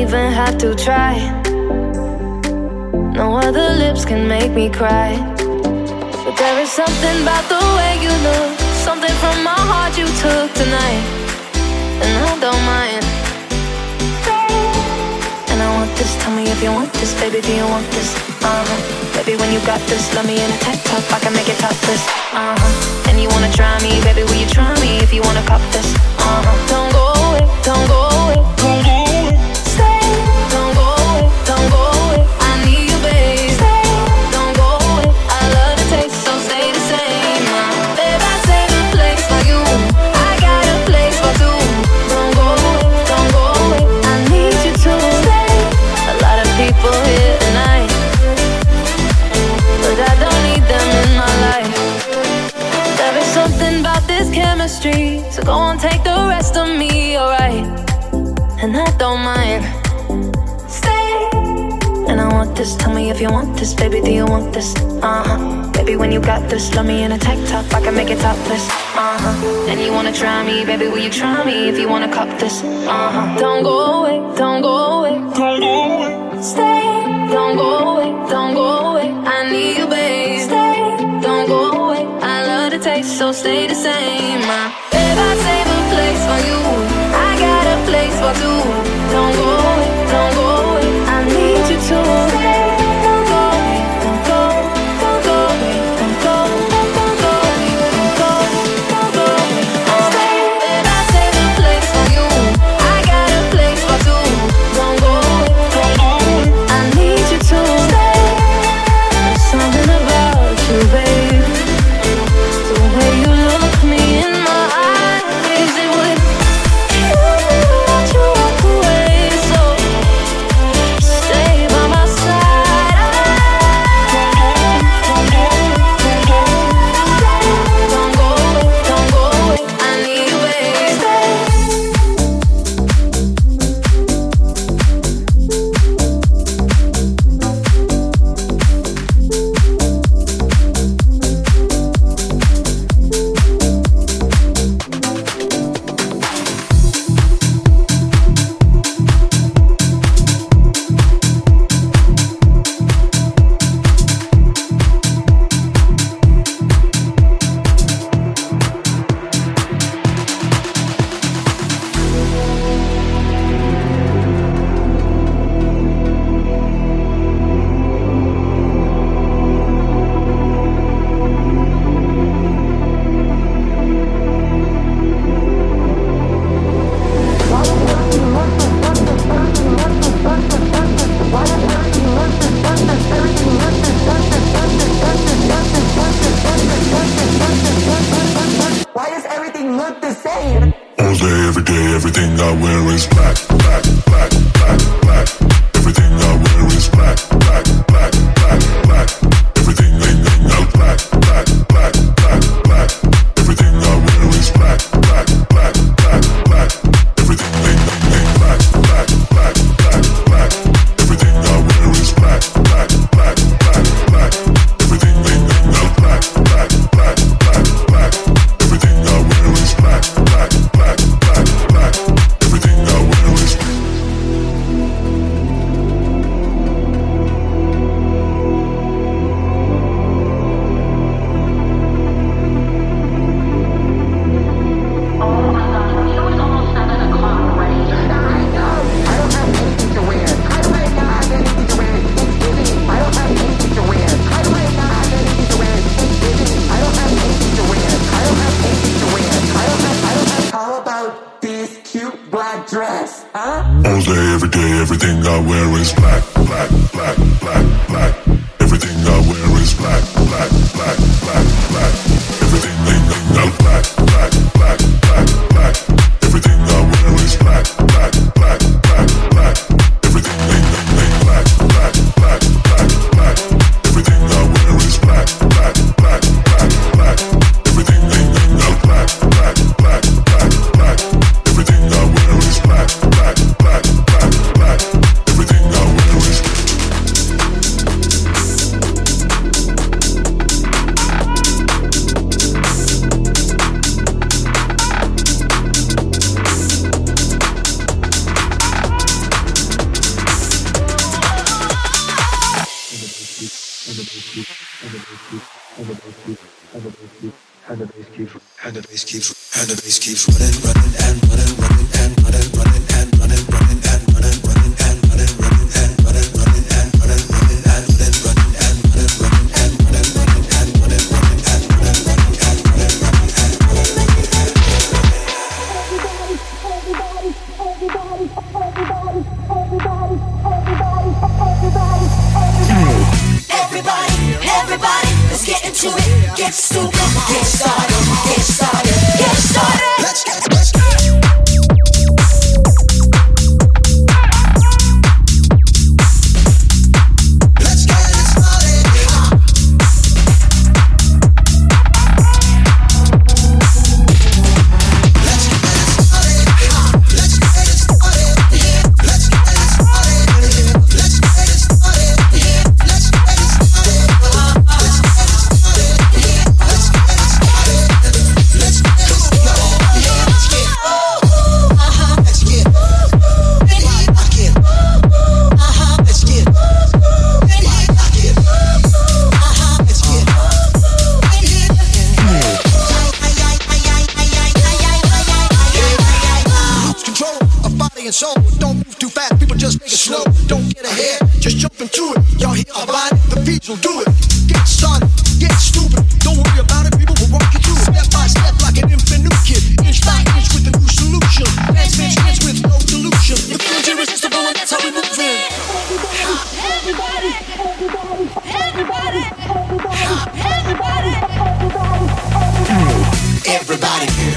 even have to try. No other lips can make me cry. But there is something about the way you look, something from my heart you took tonight. And I don't mind. And I want this, tell me if you want this. Baby, do you want this? Baby, when you got this, love me in a tank top, I can make it topless. And you wanna try me, baby, will you try me? If you wanna cop this, don't go away, don't go away, don't go away. Stay, don't go away, don't go away. I need you, babe. Stay, don't go away. I love the taste, so stay the same. Babe, I saved a place for you. I got a place for two. Don't go away, don't go away. I need you to stay. A lot of people here tonight. I don't need them in my life. There is something about this chemistry, so go and take the rest of me, alright. And I don't mind. Stay. And I want this, tell me if you want this. Baby, do you want this? Baby, when you got this, love me in a tank top, I can make it topless. And you wanna try me, baby, will you try me? If you wanna cop this, don't go away, don't go away, don't go away. Stay. Don't go away, don't go away. I need you, babe. Stay, don't go away. I love the taste, so stay the same. Babe, I save a place for you. I got a place for two. Don't go away, don't go away. I need you to stay. Don't go away, don't go, don't go away, don't go, don't go away, don't go, don't go away. Stay, babe, I save a place for you. I got a place for two. Don't go away, don't go away. I need you to stay. There's something about you, babe. The way you look me in my eyes. Is it with you that you walk away? So stay by my side. Don't go away, don't go away. I need you, babe. Stay. Why does everything look the same? All day, every day, everything I wear is black, black, black, black, black. Everything I wear is black, black, black, black, black. Everything out black, black, black, black, black. Everything I wear is black, black, black, black, black. Everything black, black, black, black, black. Everything I wear is black, black, black, black, black. Everything out black, black, black, black, black. Everything I wear is black, black, black, black, black. Everything I wear is black. Oh my gosh, it was almost 7 o'clock already. I know. I don't have anything to wear. How do I not have anything to wear? Excuse me. I don't have anything to wear. How do I not have anything to wear? Excuse me. I don't have anything to wear. I don't have anything to wear. I don't have. How about this cute black dress, huh? All day, every day, everything I wear is black, black, black, black, black. Everything I wear is black, black, black, black, black. Everything out black, black, black, black, black. Everything I wear is black, black, black, black, black. Everything black, black, black, black, black. Everything I wear is black, black, black, black, black. Everything out black, black, black, black, black. Everything I wear is black, black, black, black, black. Everything I wear is black. And the bass keeps, running, running and running, and running, and running, and running, and running, and running, and running, and running,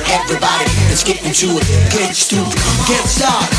Everybody, let's get into it, get stupid, get started.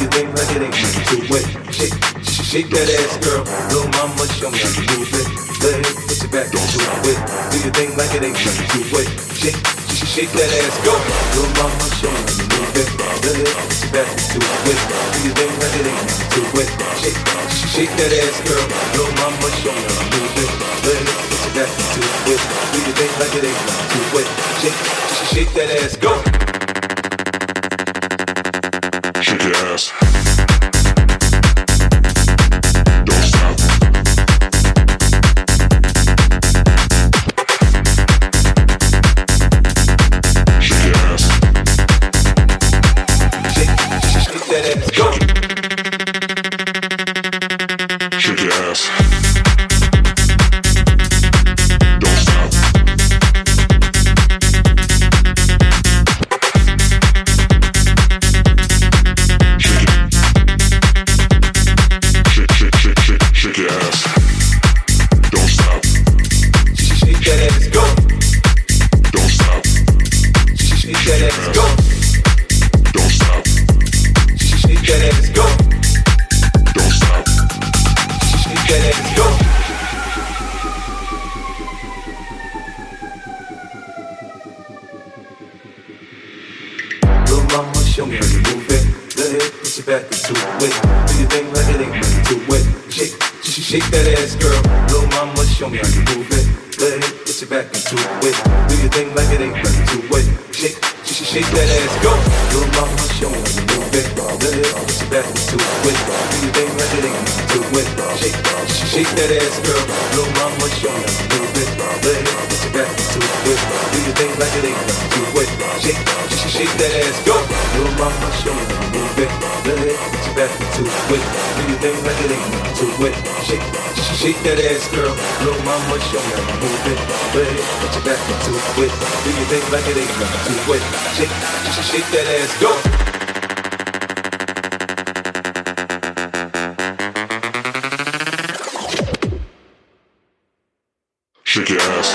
your thing like it ain't nothing to it. Shake that ass, girl. Little mama, show me how to do it. Let it put your back into it. Do your thing like it ain't nothing to it. Shake that ass, go. Little mama, show me how to do it. Let it put your back into it. Do your thing like it ain't nothing to it. Shake that ass, girl. Little mama, show me how to do it. Let it put your back into it. Do your thing like it ain't nothing to it. Shake that ass, go. Shake your ass. Don't stop. Shake your ass. Shake that ass. Go. Shake your ass.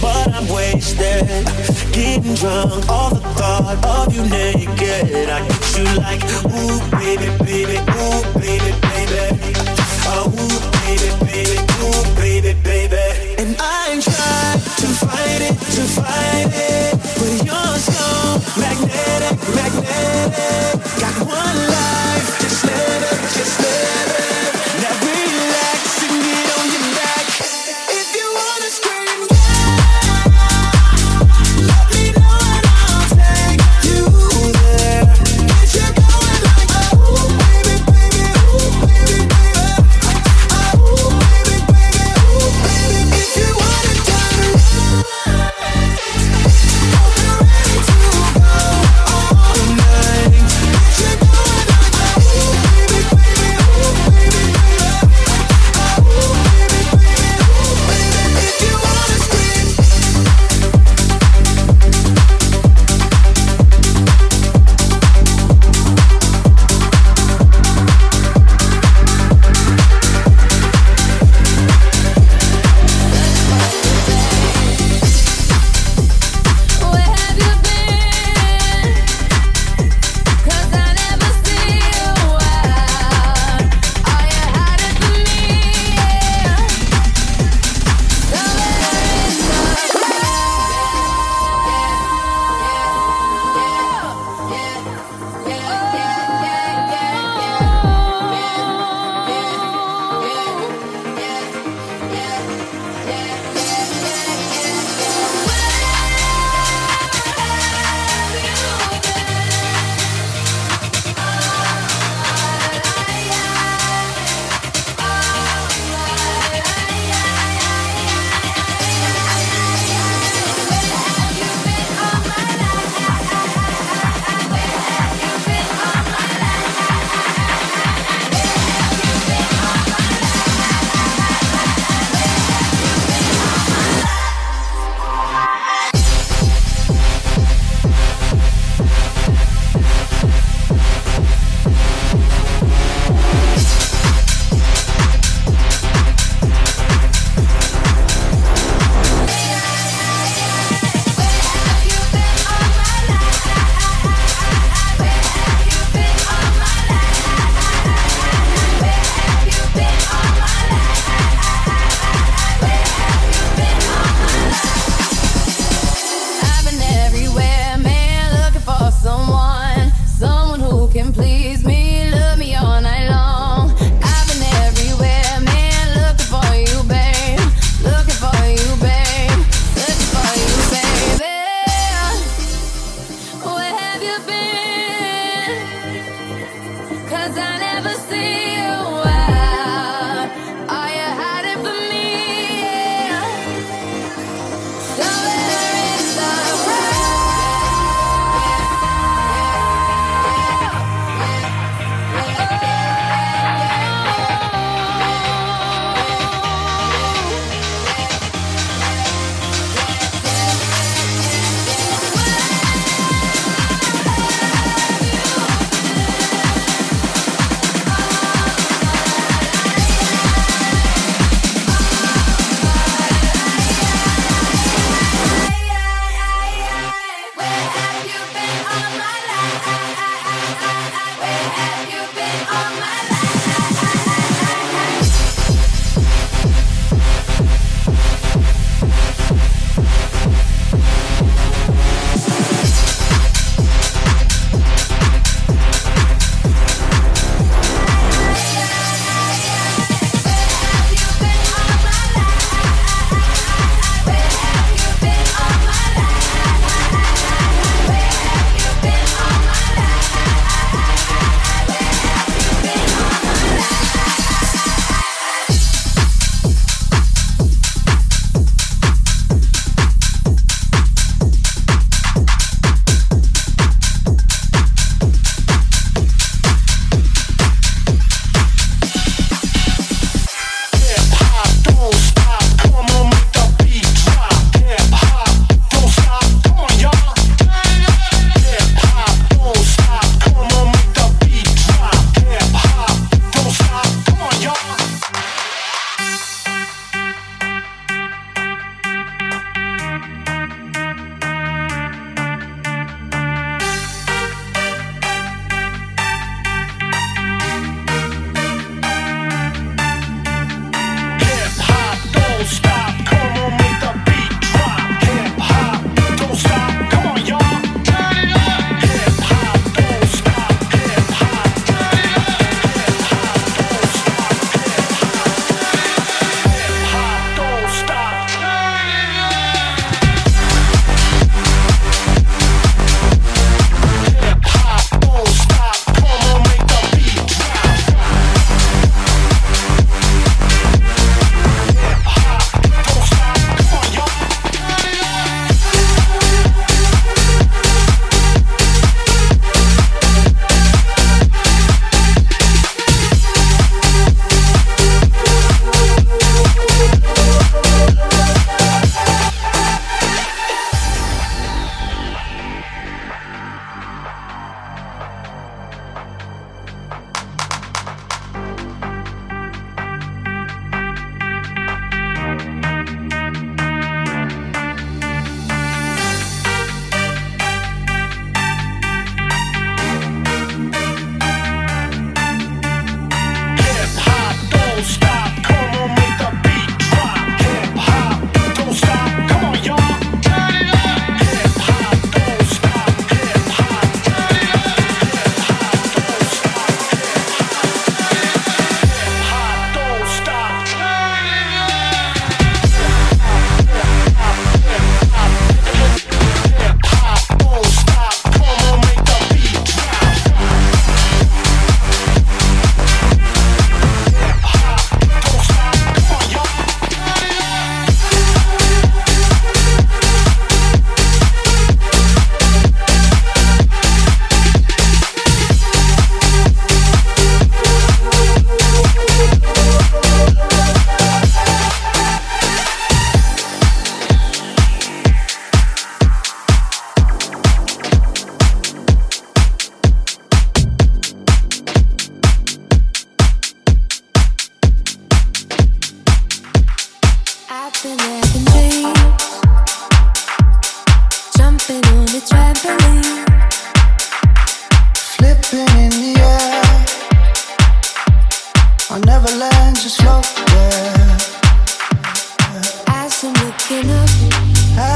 but I'm wasted, getting drunk, all the thought of you naked. I get you like, ooh, baby, baby, ooh, baby, baby. Oh, ooh, baby, baby, ooh, baby, baby. And I tried to fight it, but you're so magnetic, magnetic. Got one life, just let it, just let it.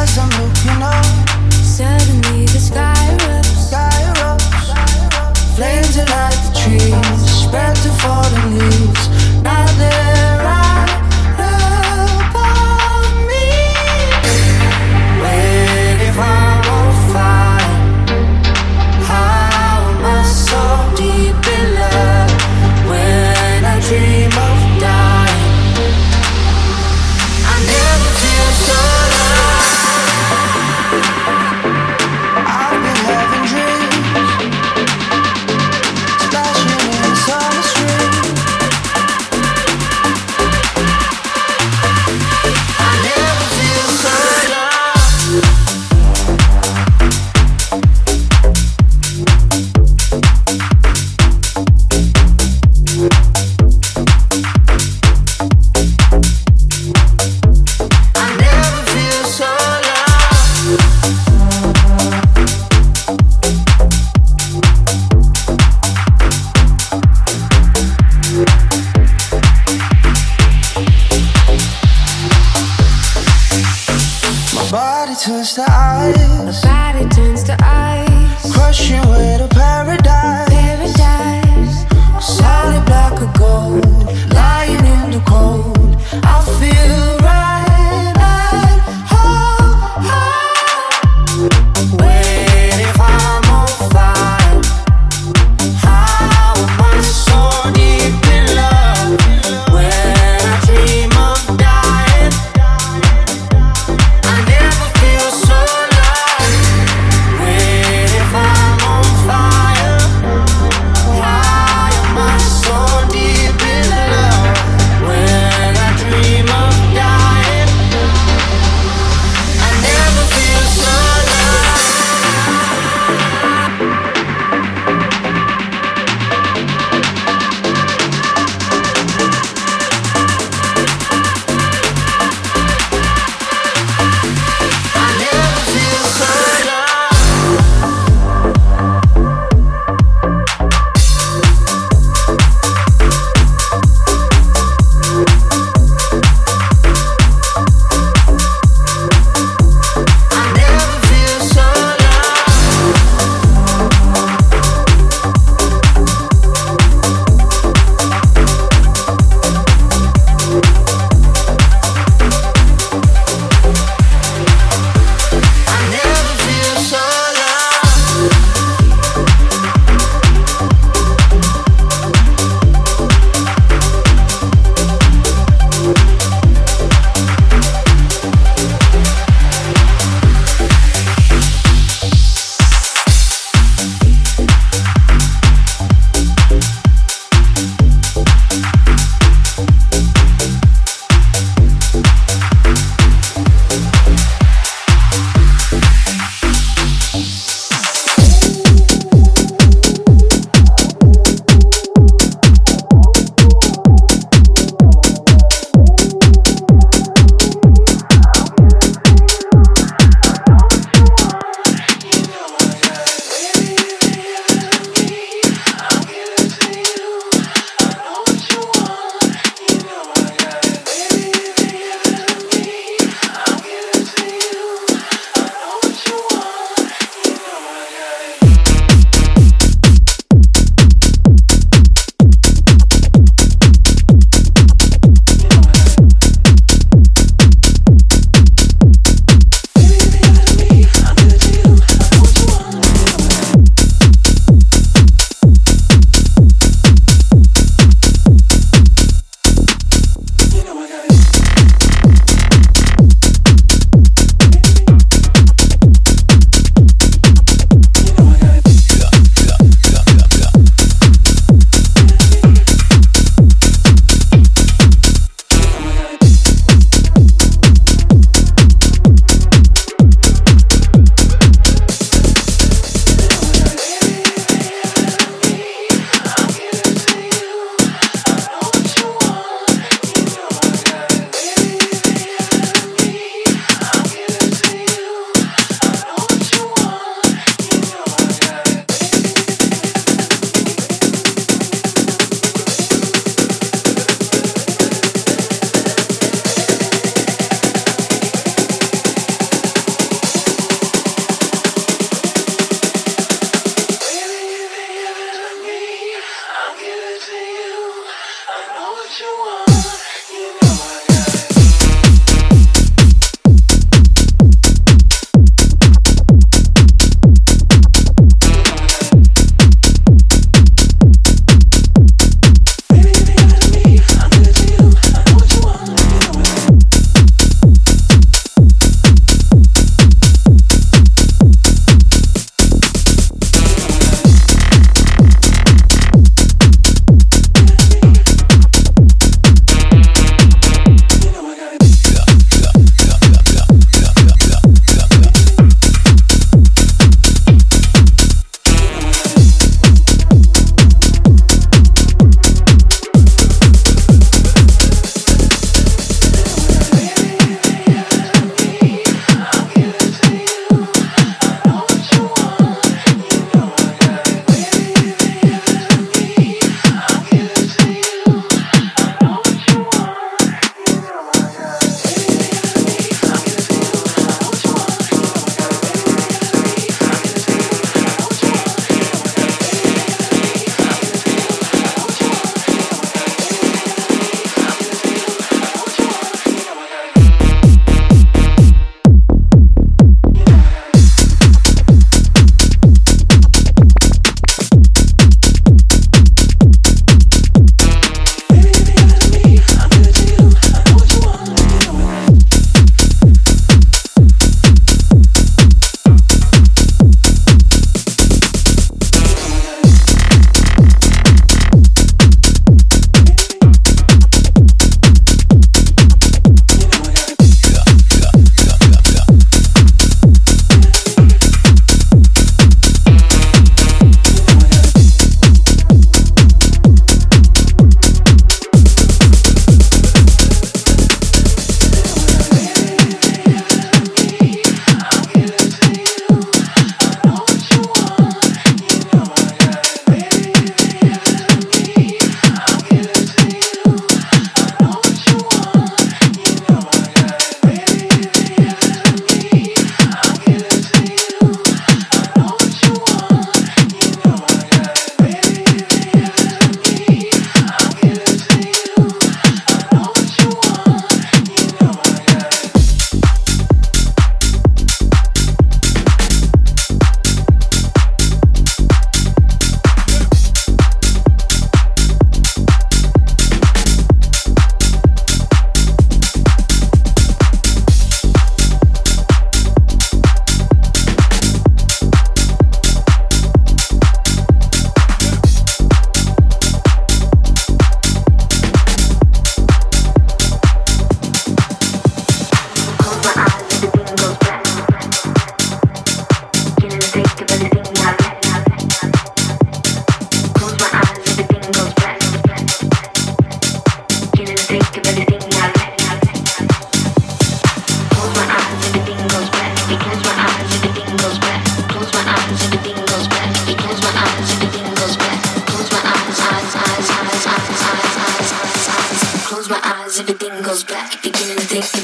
as I'm looking up, suddenly the sky erupts, flames ignite the trees, spread to fallen leaves. Now they're right above me, waiting for a fire. How am I so deep in love when I dream of dying? I never feel so alive.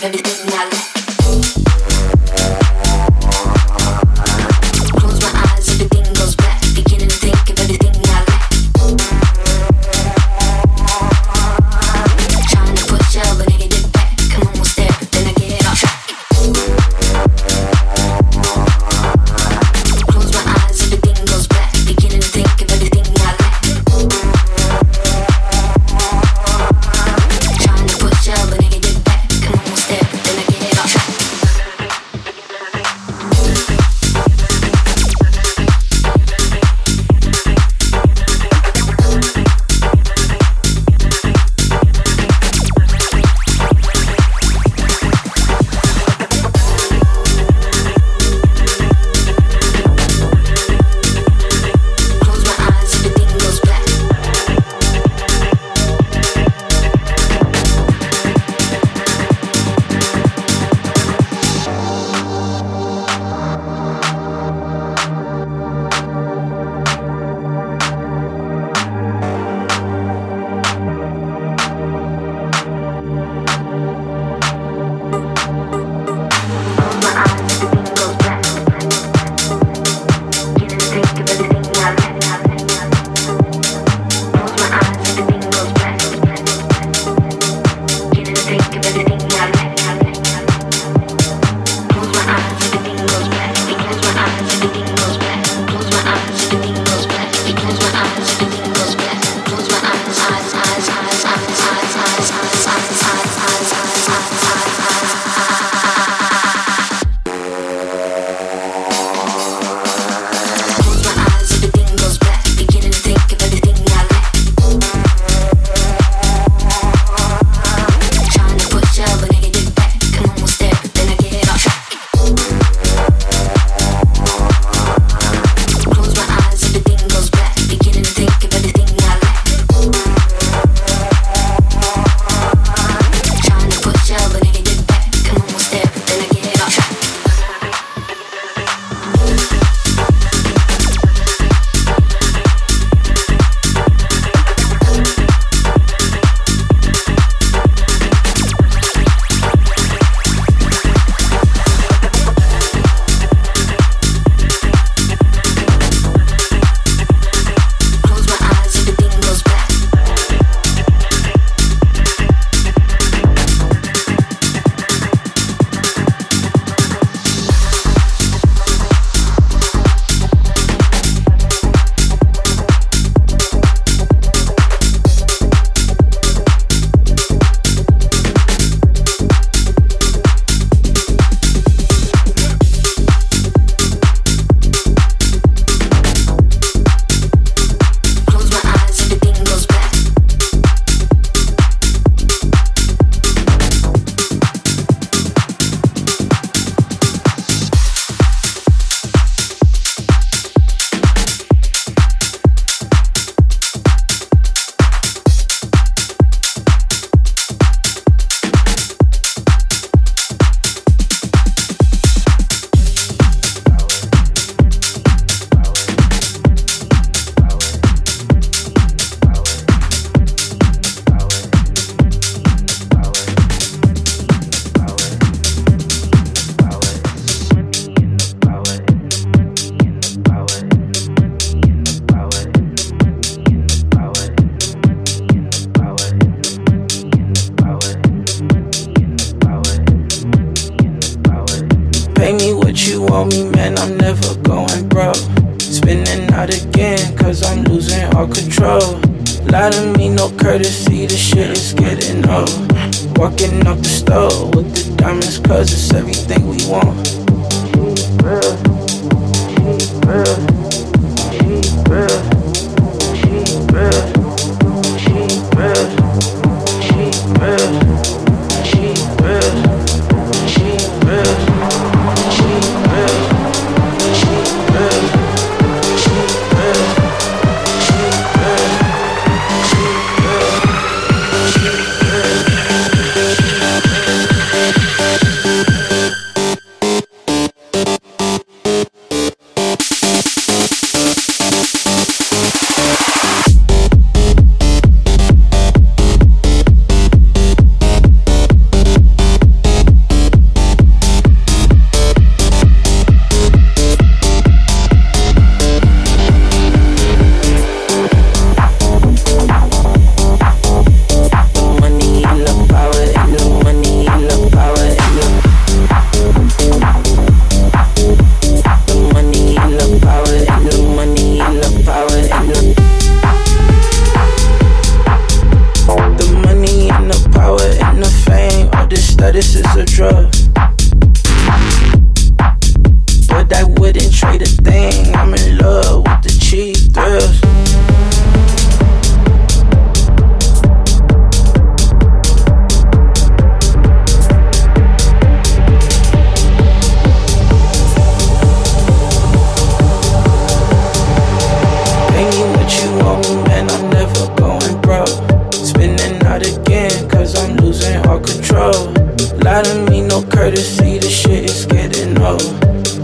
тебя без меня.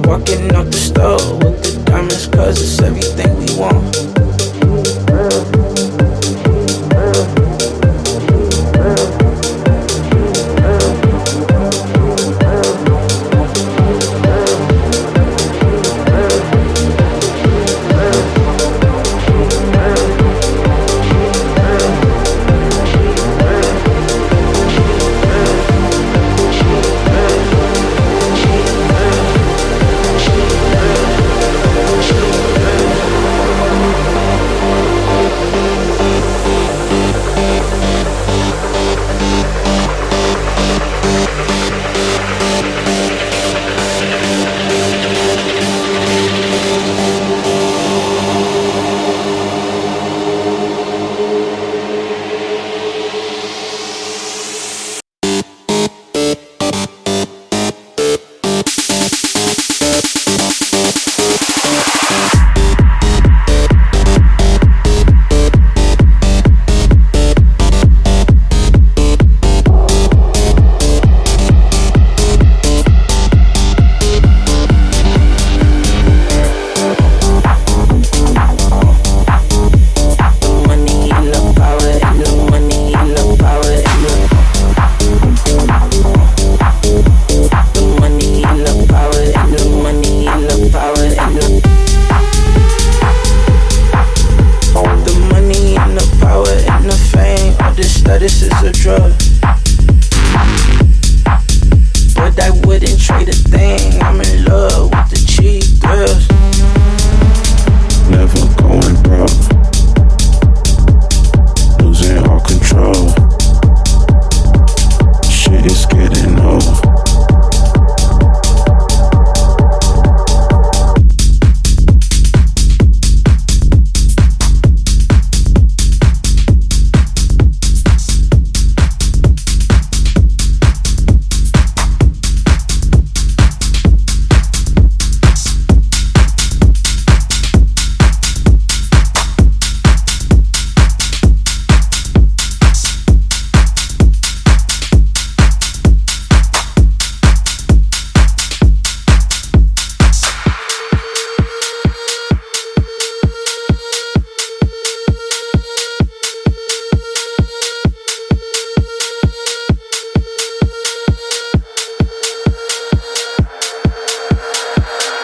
Walking out the store with the diamonds, cause it's everything we want.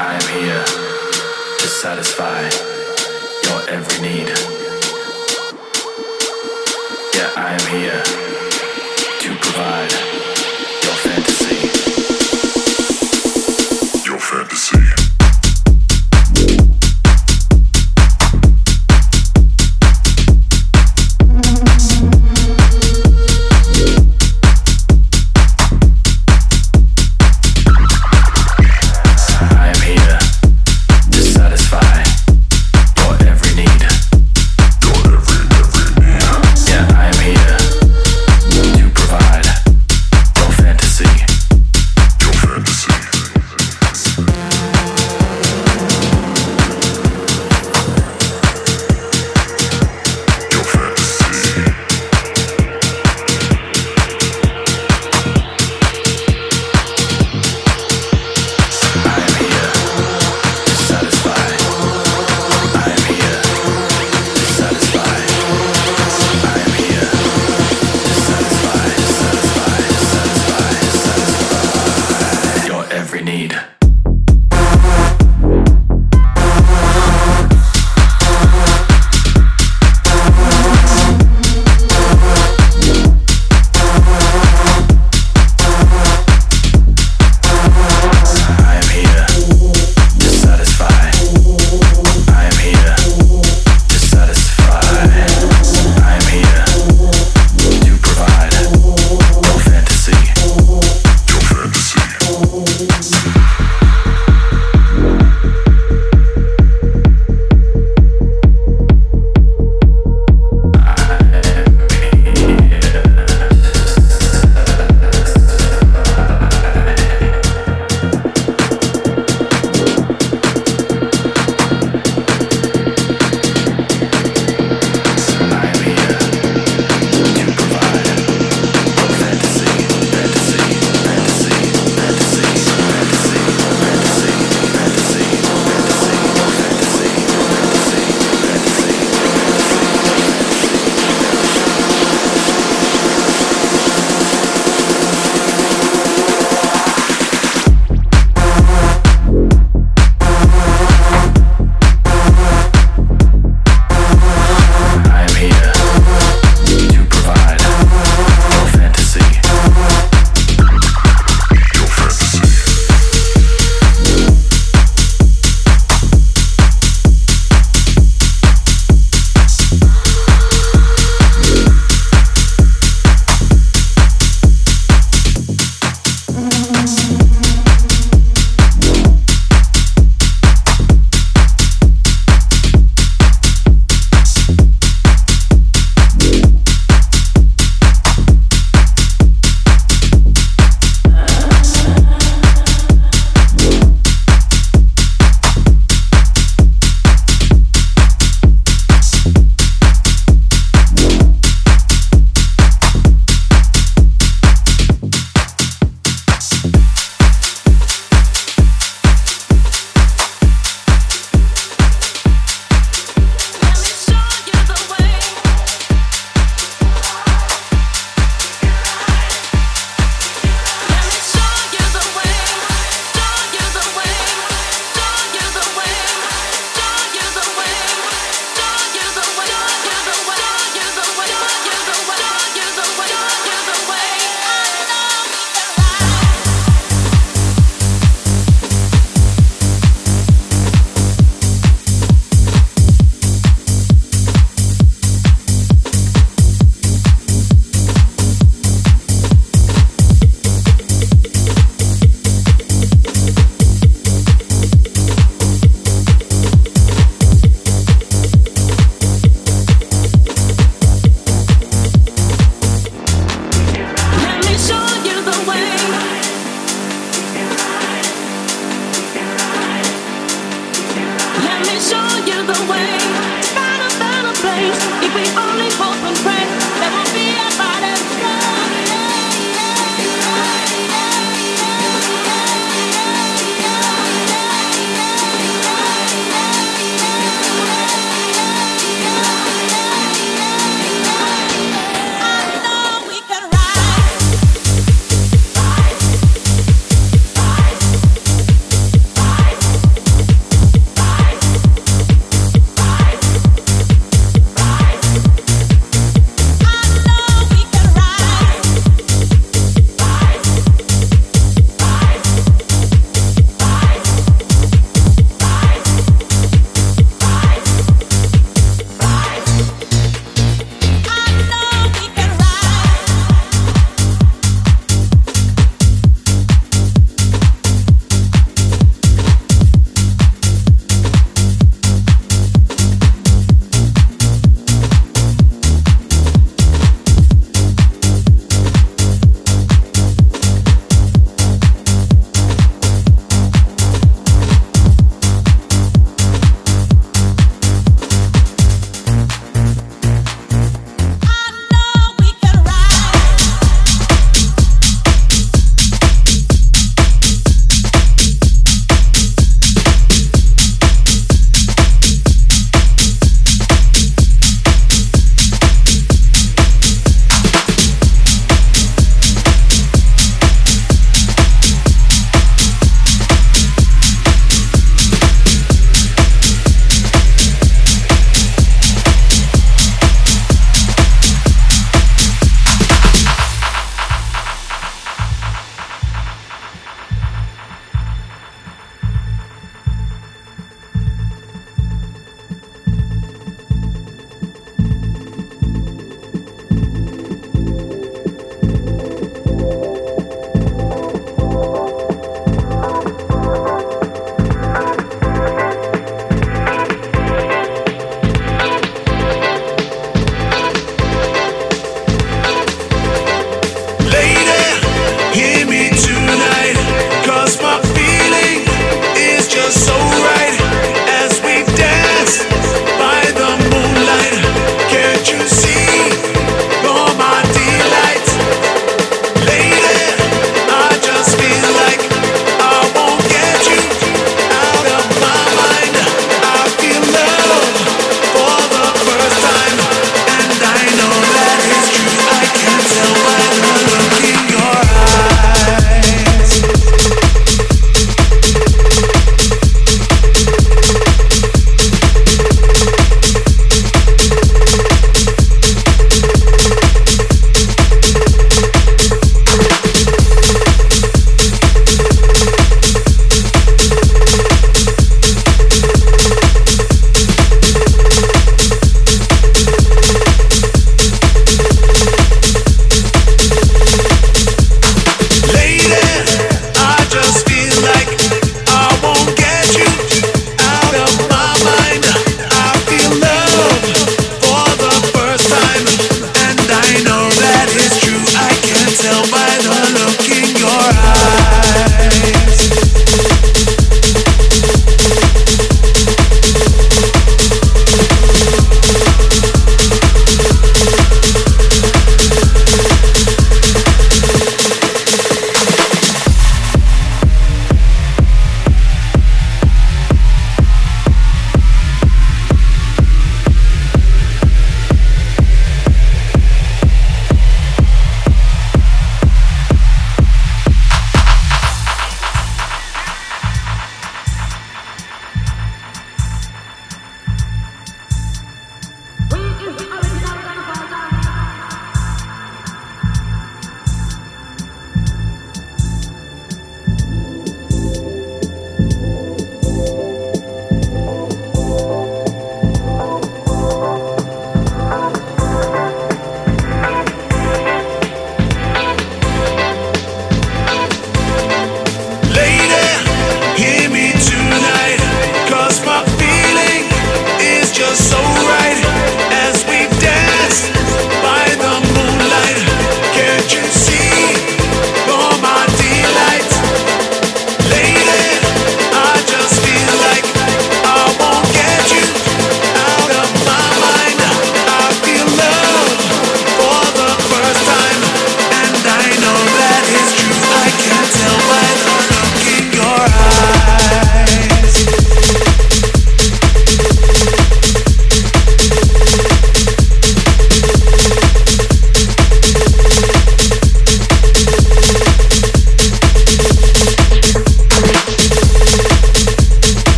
I'm here to satisfy your every need.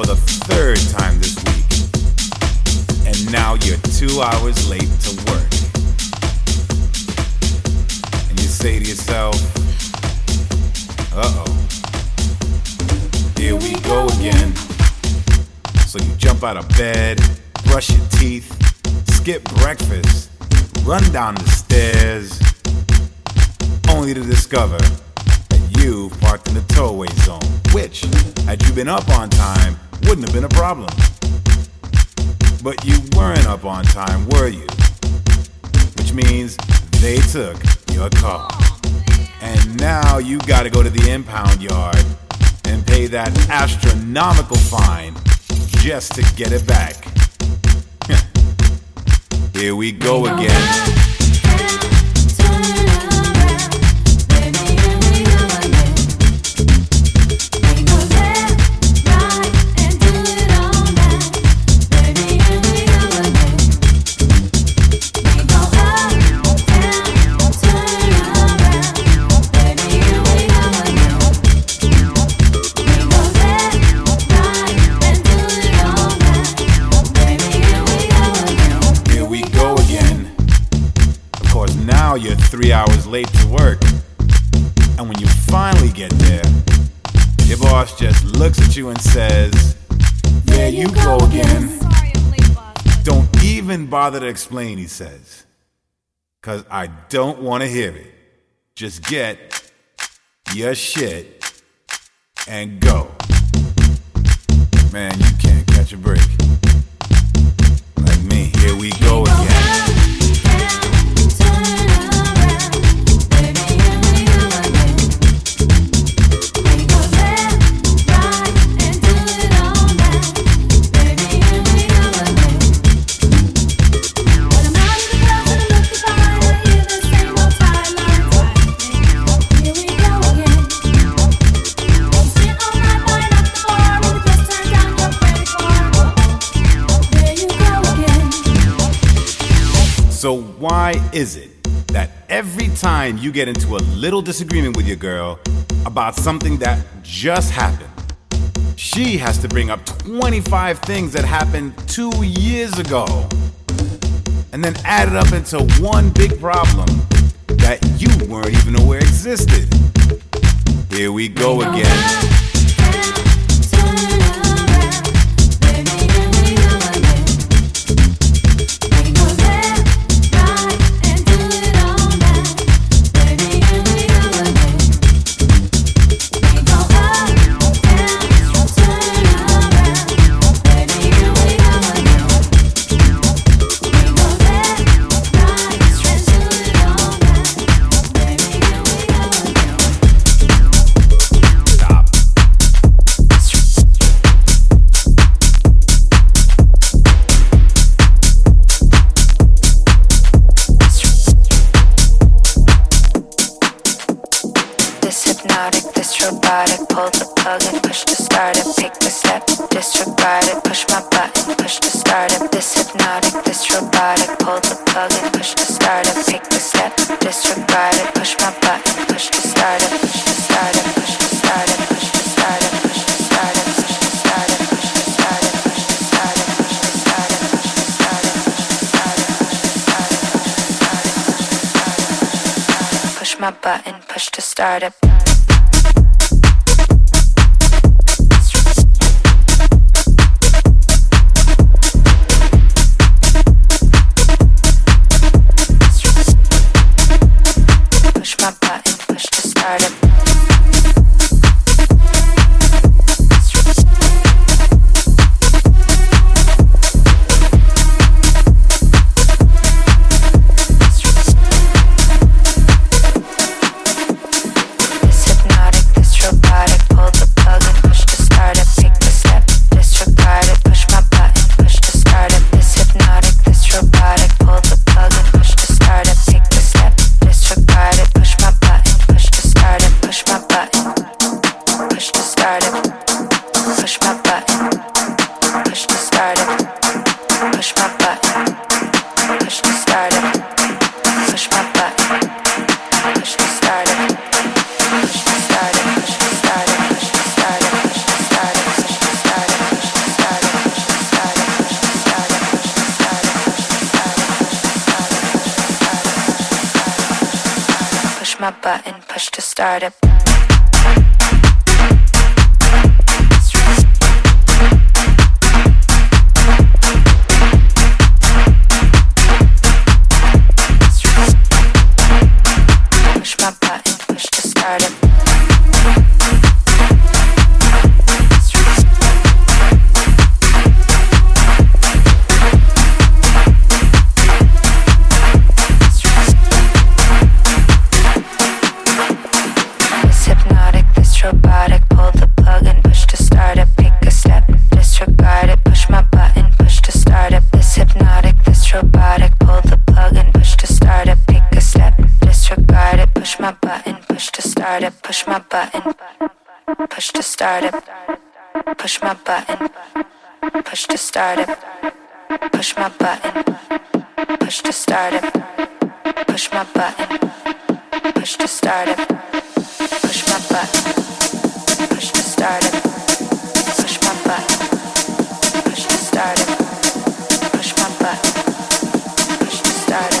for the third time this week, and now you're 2 hours late to work. And you say to yourself, uh-oh, here we go again. So you jump out of bed, brush your teeth, skip breakfast, run down the stairs, only to discover that you parked in the towaway zone, which, had you been up on time, wouldn't have been a problem. But you weren't up on time, were you? Which means they took your car. And now you gotta go to the impound yard and pay that astronomical fine just to get it back. Here we go again. Now you're 3 hours late to work, and when you finally get there, your boss just looks at you and says, there you go again. Sorry, I'm late, boss. Don't even bother to explain, he says, because I don't want to hear it. Just get your shit and go. Man, you can't catch a break. Like me, here we go again. So why is it that every time you get into a little disagreement with your girl about something that just happened, she has to bring up 25 things that happened 2 years ago and then add it up into one big problem that you weren't even aware existed? Here we go again. my button, push to start up. Push my button, push to start up. Push my button, push to start it. Push my button, push to start it. Push my button, push to start it. Push my button, push to start it. Push my button, push to start it. Push my button, push to start it. Push my button, push to start it. Push my button, push to start it.